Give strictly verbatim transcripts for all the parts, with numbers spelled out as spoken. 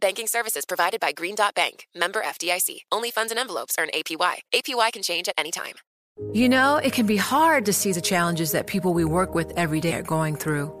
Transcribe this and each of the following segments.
Banking services provided by Green Dot Bank, member F D I C. Only funds and envelopes earn A P Y. A P Y can change at any time. You know, it can be hard to see the challenges that people we work with every day are going through.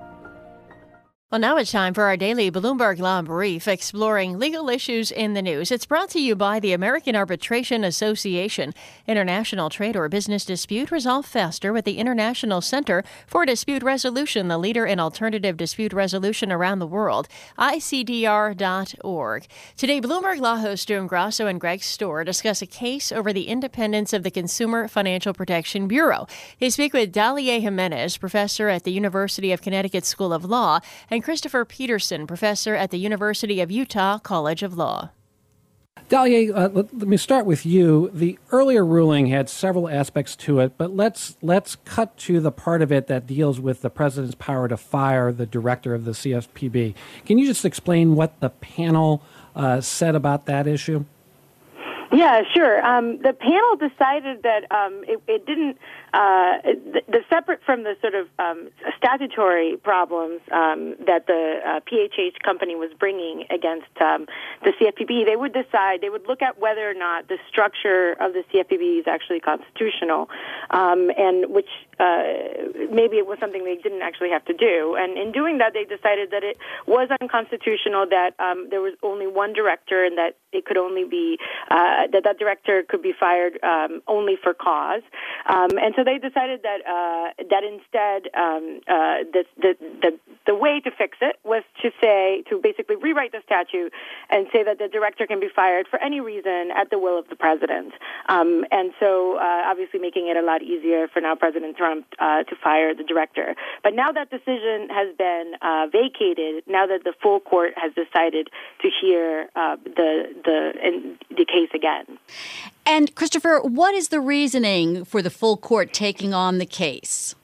Well, now it's time for our daily Bloomberg Law Brief, exploring legal issues in the news. It's brought to you by the American Arbitration Association. International trade or business dispute resolve faster with the International Center for Dispute Resolution, the leader in alternative dispute resolution around the world, I C D R dot org. Today, Bloomberg Law hosts June Grasso and Greg Storr discuss a case over the independence of the Consumer Financial Protection Bureau. They speak with Dalia Jimenez, professor at the University of Connecticut School of Law, and Christopher Peterson, professor at the University of Utah College of Law. Dalia, uh, let, let me start with you. The earlier ruling had several aspects to it, but let's let's cut to the part of it that deals with the president's power to fire the director of the C F P B. Can you just explain what the panel uh, said about that issue? Yeah, sure. Um, the panel decided that um, it, it didn't, uh, the, the separate from the sort of um, statutory problems um, that the uh, P H H company was bringing against um, the C F P B, they would decide, they would look at whether or not the structure of the C F P B is actually constitutional, um, and which uh, maybe it was something they didn't actually have to do. And in doing that, they decided that it was unconstitutional, that um, there was only one director and that it could only be uh, that that director could be fired um, only for cause, um, and so they decided that uh, that instead um, uh, the, the the the way to fix it was to say to basically rewrite the statute and say that the director can be fired for any reason at the will of the president, um, and so uh, obviously making it a lot easier for now President Trump uh, to fire the director. But now that decision has been uh, vacated. Now that the full court has decided to hear uh, the the in, the case again. And, Christopher, what is the reasoning for the full court taking on the case?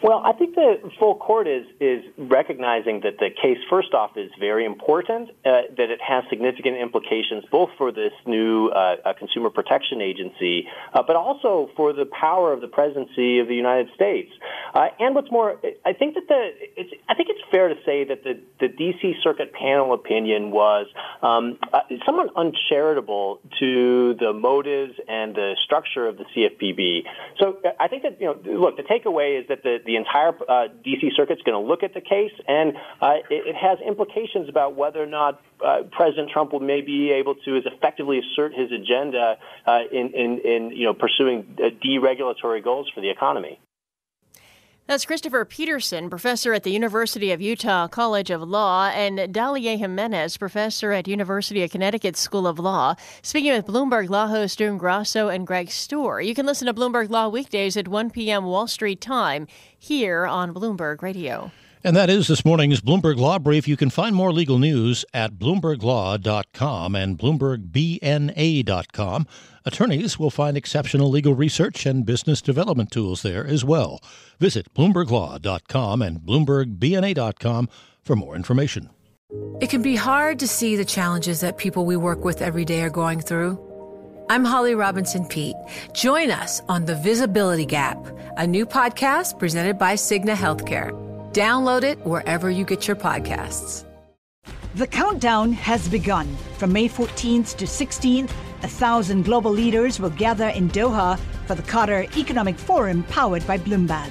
Well, I think the full court is is recognizing that the case, first off, is very important, uh, that it has significant implications both for this new uh, Consumer Protection Agency, uh, but also for the power of the presidency of the United States. Uh, and what's more, I think that the it's, I think it's fair to say that the, the D C Circuit panel opinion was um, uh, somewhat uncharitable to the motives and the structure of the C F P B. So I think that, you know, look, the takeaway is that the The entire uh, D C Circuit's going to look at the case, and uh, it, it has implications about whether or not uh, President Trump will may be able to as effectively assert his agenda uh, in, in, in you know pursuing uh, deregulatory goals for the economy. That's Christopher Peterson, professor at the University of Utah College of Law, and Dalia Jimenez, professor at University of Connecticut School of Law, speaking with Bloomberg Law host June Grasso and Greg Storr. You can listen to Bloomberg Law weekdays at one p.m. Wall Street time here on Bloomberg Radio. And that is this morning's Bloomberg Law Brief. You can find more legal news at Bloomberg Law dot com and Bloomberg B N A dot com. Attorneys will find exceptional legal research and business development tools there as well. Visit Bloomberg Law dot com and Bloomberg B N A dot com for more information. It can be hard to see the challenges that people we work with every day are going through. I'm Holly Robinson Peete. Join us on The Visibility Gap, a new podcast presented by Cigna Healthcare. Download it wherever you get your podcasts. The countdown has begun. From May fourteenth to sixteenth, a thousand global leaders will gather in Doha for the Qatar Economic Forum powered by Bloomberg.